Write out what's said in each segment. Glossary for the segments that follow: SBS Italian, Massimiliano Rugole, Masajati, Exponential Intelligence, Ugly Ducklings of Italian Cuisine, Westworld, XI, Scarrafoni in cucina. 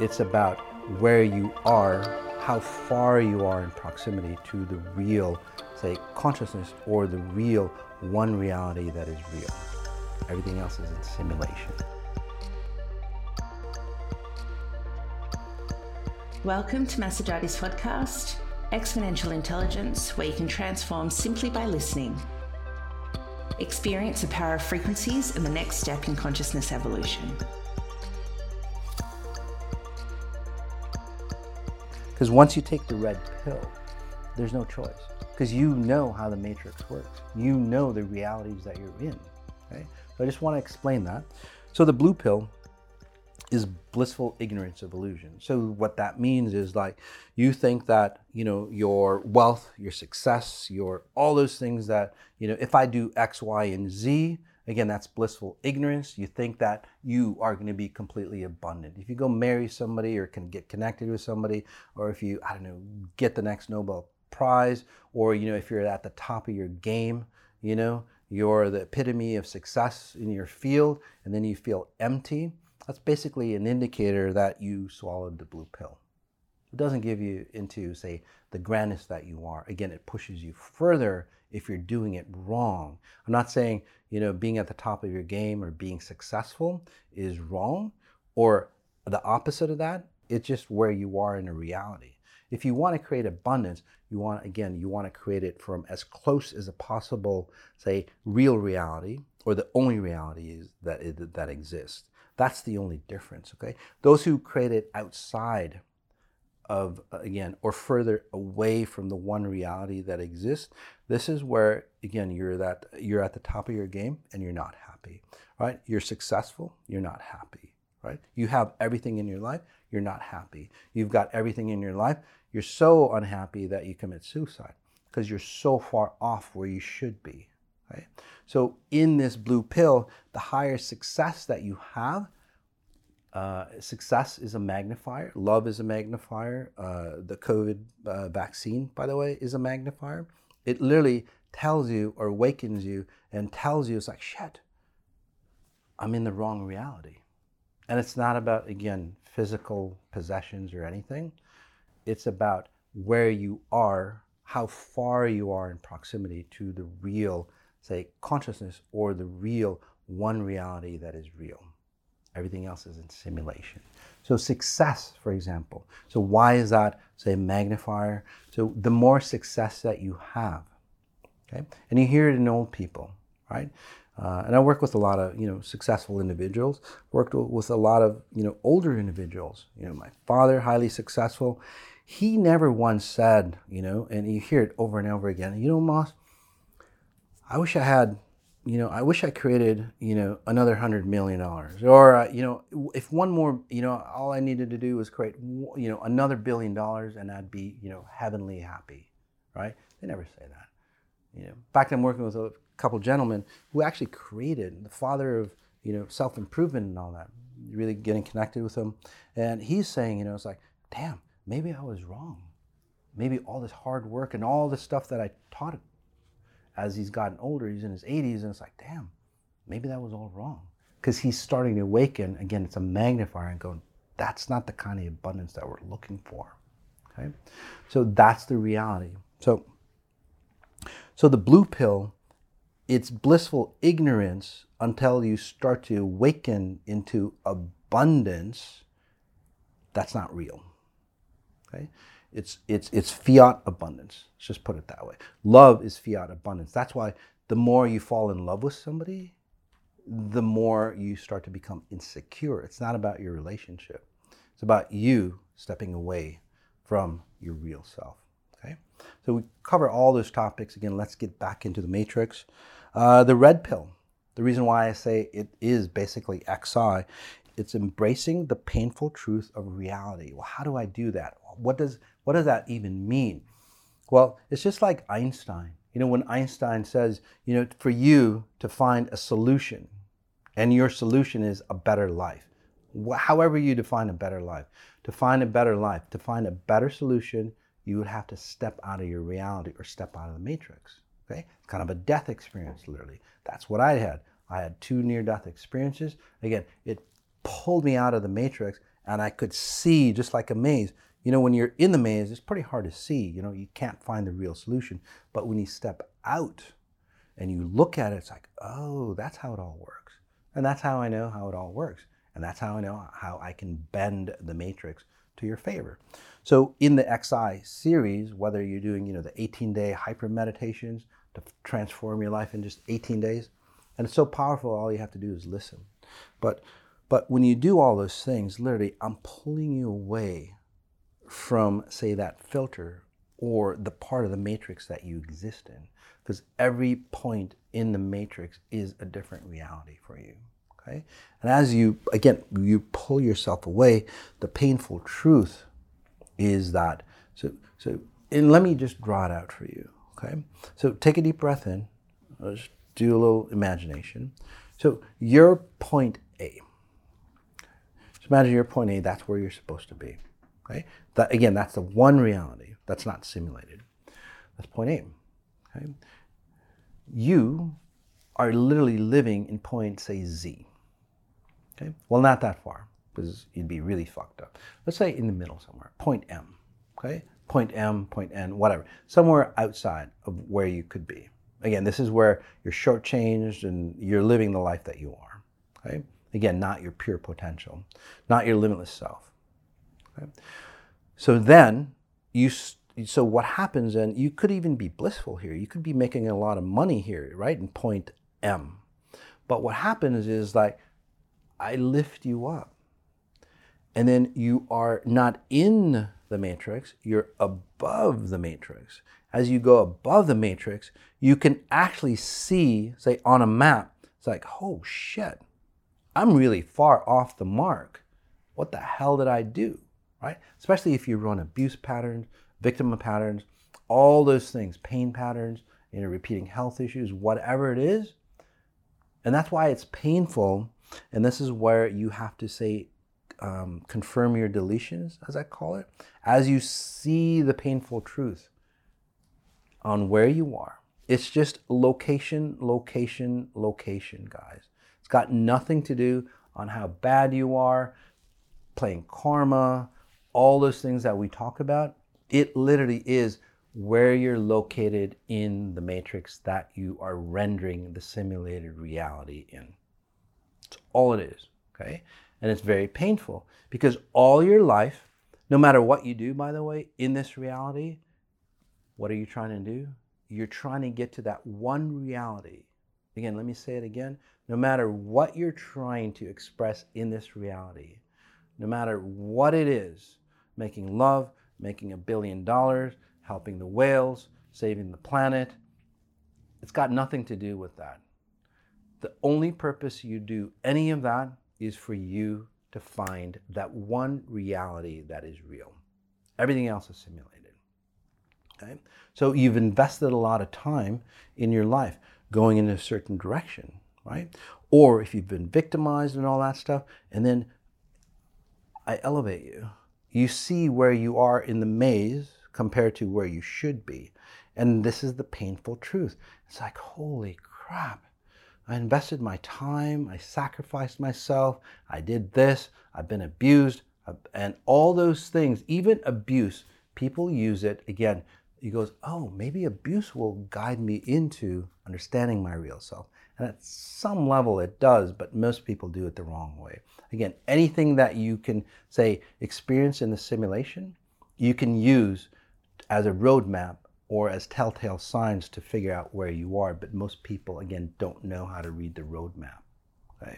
It's about where you are, how far you are in proximity to the real, say, consciousness or the real one reality that is real. Everything else is in simulation. Welcome to Masajati's podcast, Exponential Intelligence, where you can transform simply by listening. Experience the power of frequencies and the next step in consciousness evolution. Because once you take the red pill, there's no choice. Because you know how the matrix works. You know the realities that you're in. Okay? So I just want to explain that. So the blue pill is blissful ignorance of illusion. So what that means is, like, you think that, you know, your wealth, your success, your all those things that, you know, if I do X, Y, and Z, again, that's blissful ignorance. You think that you are going to be completely abundant. If you go marry somebody or can get connected with somebody, or if you, I don't know, get the next Nobel Prize, or, you know, if you're at the top of your game, you know, you're the epitome of success in your field, and then you feel empty. That's basically an indicator that you swallowed the blue pill. It doesn't give you into, say, the grandness that you are. Again, it pushes you further if you're doing it wrong. I'm not saying, you know, being at the top of your game or being successful is wrong, or the opposite of that. It's just where you are in a reality. If you want to create abundance, you want to create it from as close as a possible, say, real reality, or the only reality is that exists. That's the only difference, okay? Those who create it outside of, again, or further away from the one reality that exists, this is where, again, you're at the top of your game and you're not happy, right? You're successful, you're not happy, right? You have everything in your life, you're not happy. You've got everything in your life, you're so unhappy that you commit suicide because you're so far off where you should be. Right? So in this blue pill, the higher success that you have, success is a magnifier, love is a magnifier, the COVID vaccine, by the way, is a magnifier. It literally tells you or awakens you and tells you, it's like, shit, I'm in the wrong reality. And it's not about, again, physical possessions or anything. It's about where you are, how far you are in proximity to the real, say, consciousness or the real one reality that is real. Everything else is in simulation. So success, for example. So why is that, say, magnifier? So the more success that you have, okay? And you hear it in old people, right? And I work with a lot of, you know, successful individuals, worked with a lot of, you know, older individuals. You know, my father, highly successful. He never once said, you know, and you hear it over and over again, you know, Moss, I wish I had, you know, I wish I created, you know, another $100 million, or, you know, if one more, you know, all I needed to do was create, you know, another $1 billion and I'd be, you know, heavenly happy, right? They never say that. You know, back then I'm working with a couple gentlemen who actually created, the father of, you know, self-improvement and all that, really getting connected with him. And he's saying, you know, it's like, damn, maybe I was wrong. Maybe all this hard work and all the stuff that I taught him. As he's gotten older, he's in his 80s, and it's like, damn, maybe that was all wrong. Because he's starting to awaken, again, it's a magnifier, and going, that's not the kind of abundance that we're looking for, okay? So that's the reality. So the blue pill, it's blissful ignorance until you start to awaken into abundance that's not real, okay? It's fiat abundance. Let's just put it that way. Love is fiat abundance. That's why the more you fall in love with somebody, the more you start to become insecure. It's not about your relationship. It's about you stepping away from your real self. Okay. So we cover all those topics. Again, let's get back into the matrix. The red pill. The reason why I say it is basically XI. It's embracing the painful truth of reality. Well, how do I do that? What does that even mean? Well, it's just like Einstein. You know, when Einstein says, you know, for you to find a solution, and your solution is a better life. However you define a better life. To find a better life, to find a better solution, you would have to step out of your reality or step out of the matrix. Okay? It's kind of a death experience, literally. That's what I had. I had 2 near-death experiences. Again, it pulled me out of the matrix and I could see, just like a maze. You know, when you're in the maze, it's pretty hard to see. You know, you can't find the real solution. But when you step out and you look at it, it's like, oh, that's how it all works. And that's how I know how it all works. And that's how I know how I can bend the matrix to your favor. So in the XI series, whether you're doing, you know, the 18-day hyper meditations to transform your life in just 18 days, and it's so powerful, all you have to do is listen. But when you do all those things, literally, I'm pulling you away from, say, that filter or the part of the matrix that you exist in, because every point in the matrix is a different reality for you. Okay? And as you, again, you pull yourself away, the painful truth is that, so and let me just draw it out for you, okay? So take a deep breath in, let's do a little imagination. So your point A, so imagine your point A, that's where you're supposed to be, okay? That, again, that's the one reality that's not simulated. That's point A, okay? You are literally living in point, say, Z. Okay? Well, not that far, because you'd be really fucked up. Let's say in the middle somewhere, point M, okay? Point M, point N, whatever. Somewhere outside of where you could be. Again, this is where you're shortchanged and you're living the life that you are, okay? Again, not your pure potential, not your limitless self, okay? So then, so what happens, and you could even be blissful here, you could be making a lot of money here, right, in point M. But what happens is, like, I lift you up. And then you are not in the matrix, you're above the matrix. As you go above the matrix, you can actually see, say, on a map, it's like, oh shit, I'm really far off the mark. What the hell did I do, right? Especially if you run abuse patterns, victim patterns, all those things, pain patterns, you know, repeating health issues, whatever it is. And that's why it's painful. And this is where you have to, say, confirm your deletions, as I call it, as you see the painful truth on where you are. It's just location, location, location, guys. It's got nothing to do on how bad you are, playing karma, all those things that we talk about. It literally is where you're located in the matrix that you are rendering the simulated reality in. That's all it is, okay? And it's very painful because all your life, no matter what you do, by the way, in this reality, what are you trying to do? You're trying to get to that one reality. Again, let me say it again. No matter what you're trying to express in this reality, no matter what it is, making love, making $1 billion, helping the whales, saving the planet. It's got nothing to do with that. The only purpose you do any of that is for you to find that one reality that is real. Everything else is simulated, okay? So you've invested a lot of time in your life going in a certain direction, right? Or if you've been victimized and all that stuff, and then I elevate you. You see where you are in the maze compared to where you should be. And this is the painful truth. It's like, holy crap, I invested my time, I sacrificed myself, I did this, I've been abused, and all those things, even abuse, people use it again. He goes, oh, maybe abuse will guide me into understanding my real self. And at some level it does, but most people do it the wrong way. Again, anything that you can, say, experience in the simulation, you can use as a roadmap or as telltale signs to figure out where you are, but most people, again, don't know how to read the roadmap, okay?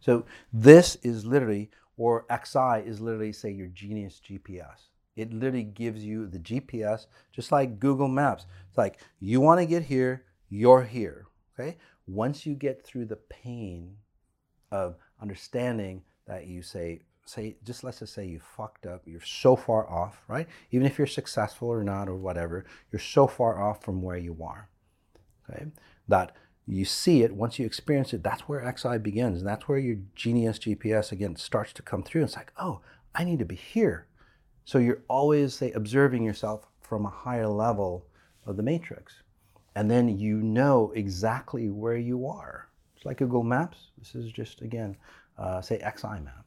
So this is literally, or XI is literally, say, your genius GPS. It literally gives you the GPS, just like Google Maps. It's like, you want to get here, you're here, okay? Once you get through the pain of understanding that you say, just let's just say you fucked up, you're so far off, right? Even if you're successful or not or whatever, you're so far off from where you are, okay? That you see it, once you experience it, that's where XI begins. And that's where your genius GPS, again, starts to come through. It's like, oh, I need to be here. So you're always, say, observing yourself from a higher level of the matrix. And then you know exactly where you are. It's like Google Maps. This is just, again, say XI Maps.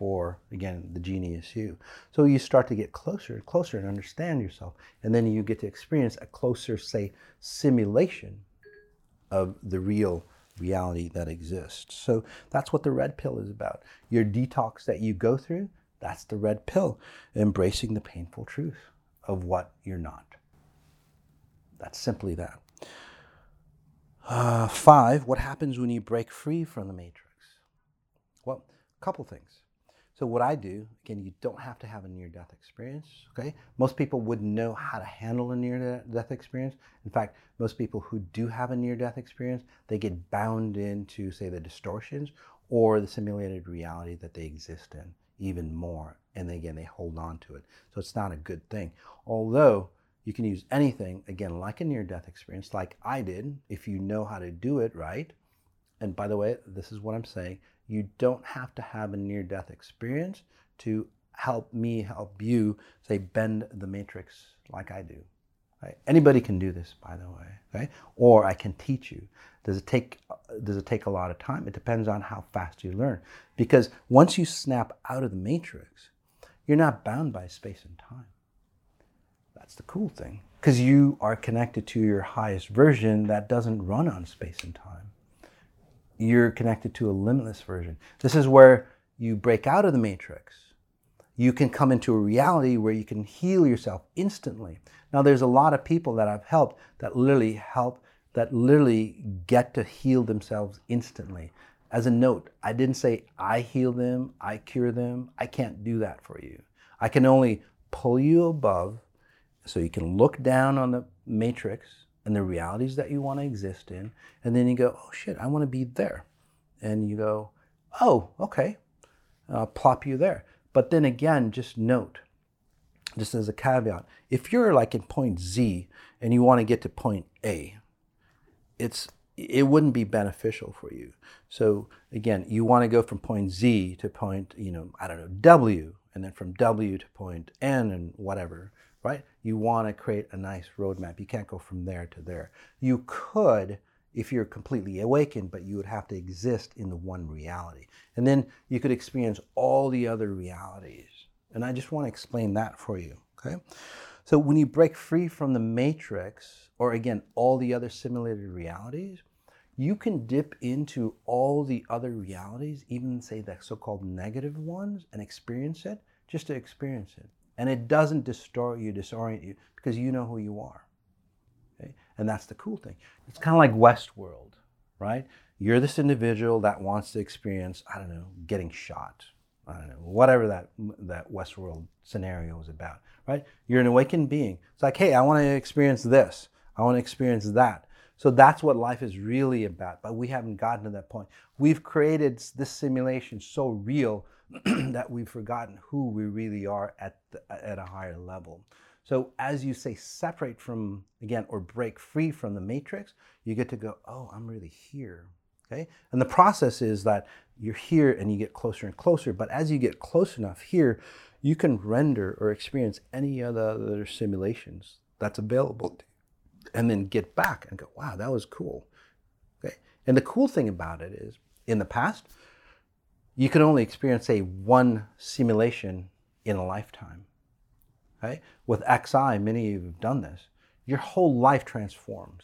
or again, the genie is you. So you start to get closer and closer and understand yourself, and then you get to experience a closer, say, simulation of the real reality that exists. So that's what the red pill is about. Your detox that you go through, that's the red pill, embracing the painful truth of what you're not. That's simply that. 5, what happens when you break free from the matrix? Well, a couple things. So what I do, again, you don't have to have a near-death experience, okay? Most people wouldn't know how to handle a near-death experience. In fact, most people who do have a near-death experience, they get bound into, say, the distortions or the simulated reality that they exist in even more. And again, they hold on to it. So it's not a good thing. Although you can use anything, again, like a near-death experience, like I did, if you know how to do it right. And by the way, this is what I'm saying. You don't have to have a near-death experience to help you, say, bend the matrix like I do. Right? Anybody can do this, by the way, okay? Or I can teach you. Does it take a lot of time? It depends on how fast you learn. Because once you snap out of the matrix, you're not bound by space and time. That's the cool thing. Because you are connected to your highest version that doesn't run on space and time. You're connected to a limitless version. This is where you break out of the matrix. You can come into a reality where you can heal yourself instantly. Now, there's a lot of people that I've helped, that literally get to heal themselves instantly. As a note, I didn't say I heal them, I cure them. I can't do that for you. I can only pull you above so you can look down on the matrix and the realities that you want to exist in, and then you go, oh shit, I want to be there. And you go, oh, okay, plop you there. But then again, just note, just as a caveat, if you're like in point Z and you want to get to point A, it wouldn't be beneficial for you. So again, you want to go from point Z to point, W, and then from W to point N and whatever. Right? You want to create a nice roadmap. You can't go from there to there. You could if you're completely awakened, but you would have to exist in the one reality. And then you could experience all the other realities. And I just want to explain that for you, okay? So when you break free from the matrix, or again, all the other simulated realities, you can dip into all the other realities, even say the so-called negative ones, and experience it, just to experience it. And it doesn't distort you, disorient you, because you know who you are. Okay? And that's the cool thing. It's kind of like Westworld, right? You're this individual that wants to experience, getting shot. Whatever that Westworld scenario is about, right? You're an awakened being. It's like, hey, I want to experience this. I want to experience that. So that's what life is really about, but we haven't gotten to that point. We've created this simulation so real that we've forgotten who we really are at a higher level. So as you say, separate from, again, or break free from the matrix, you get to go, oh, I'm really here, okay? And the process is that you're here and you get closer and closer, but as you get close enough here, you can render or experience any other simulations that's available to you, and then get back and go, wow, that was cool, okay? And the cool thing about it is, in the past, you can only experience, say, one simulation in a lifetime, right? With XI, many of you have done this. Your whole life transforms,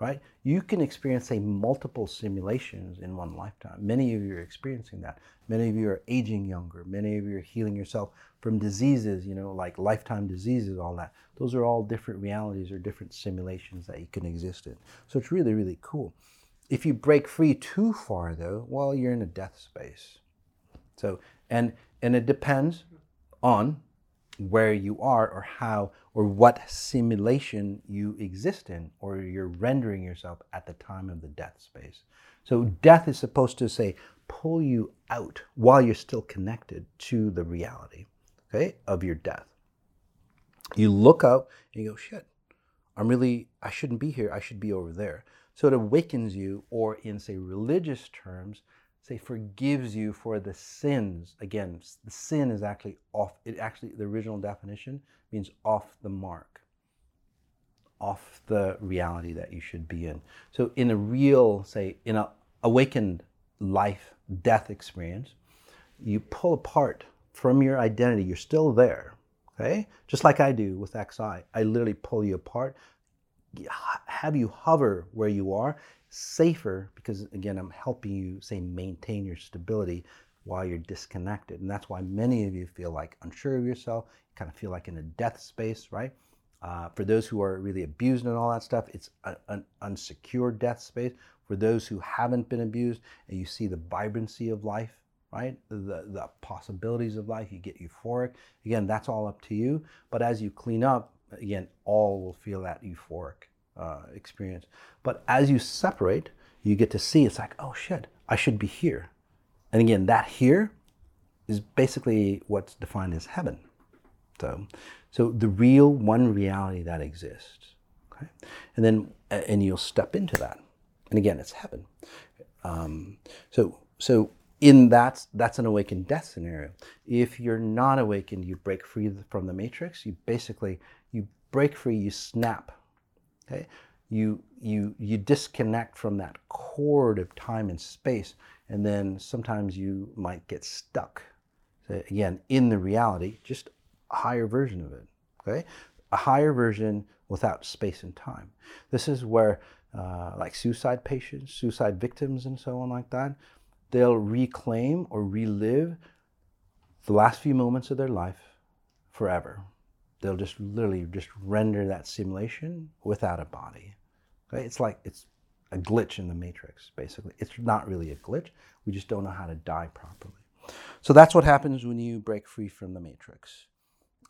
right? You can experience, say, multiple simulations in one lifetime. Many of you are experiencing that. Many of you are aging younger. Many of you are healing yourself from diseases, like lifetime diseases, all that. Those are all different realities or different simulations that you can exist in. So it's really, really cool. If you break free too far, though, well, you're in a death space. So, and it depends on where you are or how or what simulation you exist in or you're rendering yourself at the time of the death space. So death is supposed to, say, pull you out while you're still connected to the reality, okay, of your death. You look up and you go, shit, I shouldn't be here. I should be over there. So it awakens you, or in, say, religious terms, say, forgives you for the sins. Again, the sin is actually off. It actually, the original definition means off the mark, off the reality that you should be in. So in a real, say, in an awakened life, death experience, you pull apart from your identity. You're still there, okay? Just like I do with XI. I literally pull you apart, have you hover where you are, safer, because again, I'm helping you, say, maintain your stability while you're disconnected. And that's why many of you feel like unsure of yourself, you kind of feel like in a death space, right? For those who are really abused and all that stuff, it's an unsecured death space. For those who haven't been abused and you see the vibrancy of life, right? The possibilities of life, you get euphoric. Again, that's all up to you. But as you clean up, again, all will feel that euphoric experience. But as you separate, you get to see, it's like, oh shit, I should be here. And again, that here is basically what's defined as heaven. So the real one reality that exists, okay? And then, and you'll step into that. And again, it's heaven. So in that's an awakened death scenario. If you're not awakened, you break free from the matrix. You break free, you snap, okay? You disconnect from that cord of time and space. And then sometimes you might get stuck, so again, in the reality, just a higher version of it, okay? A higher version without space and time. This is where like suicide patients, suicide victims and so on like that, they'll reclaim or relive the last few moments of their life forever. They'll just literally just render that simulation without a body, okay? It's like, it's a glitch in the matrix, basically. It's not really a glitch. We just don't know how to die properly. So that's what happens when you break free from the matrix.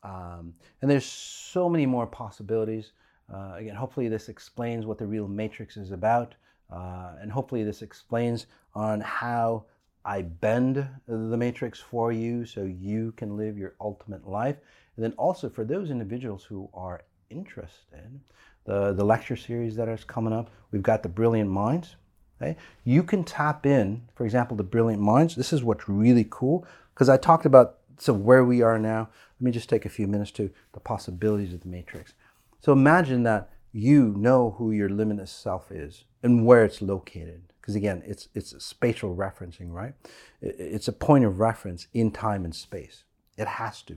And there's so many more possibilities. Again, hopefully this explains what the real matrix is about. And hopefully this explains on how I bend the matrix for you so you can live your ultimate life. And then also for those individuals who are interested, the lecture series that is coming up, we've got the Brilliant Minds, okay? You can tap in, for example, the Brilliant Minds. This is what's really cool, because I talked about where we are now. Let me just take a few minutes to the possibilities of the matrix. So imagine that you know who your limitless self is and where it's located, because again, it's a spatial referencing, right? It's a point of reference in time and space. It has to.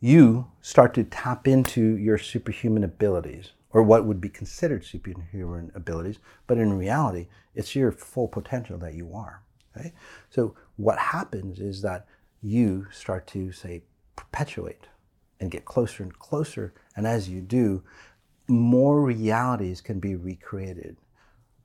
You start to tap into your superhuman abilities, or what would be considered superhuman abilities, but in reality, it's your full potential that you are, okay? So what happens is that you start to, say, perpetuate and get closer and closer, and as you do, more realities can be recreated,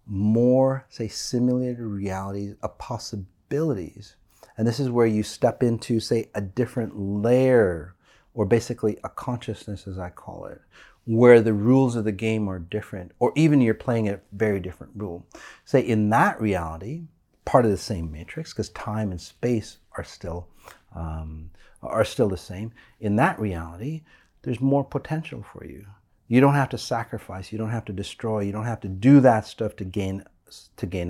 more, say, simulated realities of possibilities. And this is where you step into, say, a different layer, or basically a consciousness, as I call it, where the rules of the game are different, or even you're playing a very different rule. Say in that reality, part of the same matrix, because time and space are still the same. In that reality, there's more potential for you. You don't have to sacrifice, you don't have to destroy, you don't have to do that stuff to gain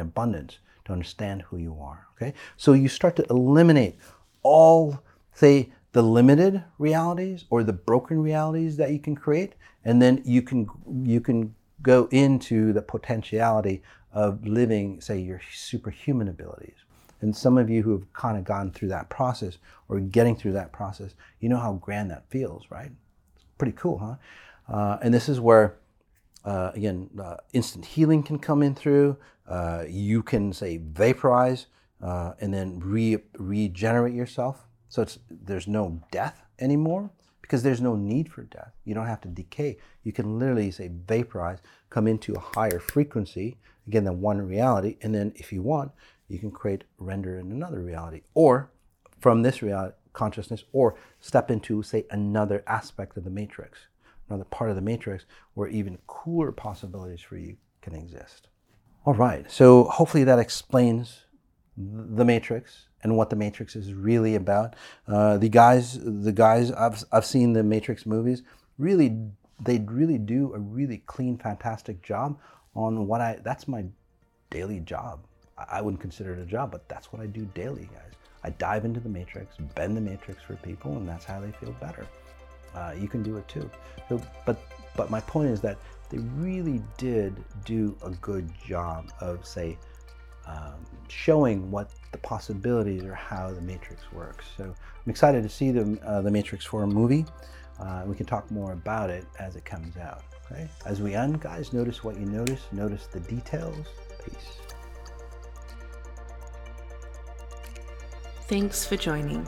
abundance, to understand who you are, okay? So you start to eliminate all, say, the limited realities or the broken realities that you can create, and then you can go into the potentiality of living, say, your superhuman abilities. And some of you who have kind of gone through that process or getting through that process, you know how grand that feels, right? It's pretty cool, huh? And this is where, again, instant healing can come in through. You can, say, vaporize and then regenerate yourself. So there's no death anymore, because there's no need for death. You don't have to decay. You can literally, say, vaporize, come into a higher frequency, again, than one reality, and then if you want, you can render in another reality, or from this reality, consciousness, or step into, say, another aspect of the matrix, another part of the matrix where even cooler possibilities for you can exist. All right, so hopefully that explains the matrix and what the matrix is really about. The guys I've seen the Matrix movies, really do a really clean, fantastic job on that's my daily job. I wouldn't consider it a job, but that's what I do daily, guys. I dive into the matrix, bend the matrix for people, and that's how they feel better. You can do it too. So, but my point is that they really did do a good job of, say, showing what the possibilities are, how the Matrix works. So I'm excited to see the Matrix 4 movie. We can talk more about it as it comes out. Okay? As we end, guys, notice what you notice. Notice the details. Peace. Thanks for joining.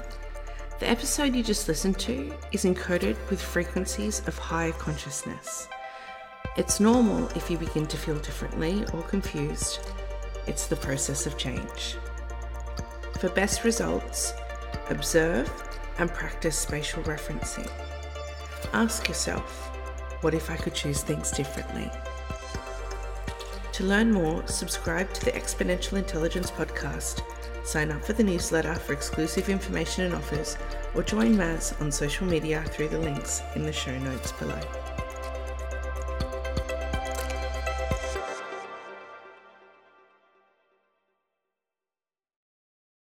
The episode you just listened to is encoded with frequencies of higher consciousness. It's normal if you begin to feel differently or confused. It's the process of change. For best results, observe and practice spatial referencing. Ask yourself, what if I could choose things differently? To learn more, subscribe to the Exponential Intelligence podcast, sign up for the newsletter for exclusive information and offers, or join Maz on social media through the links in the show notes below.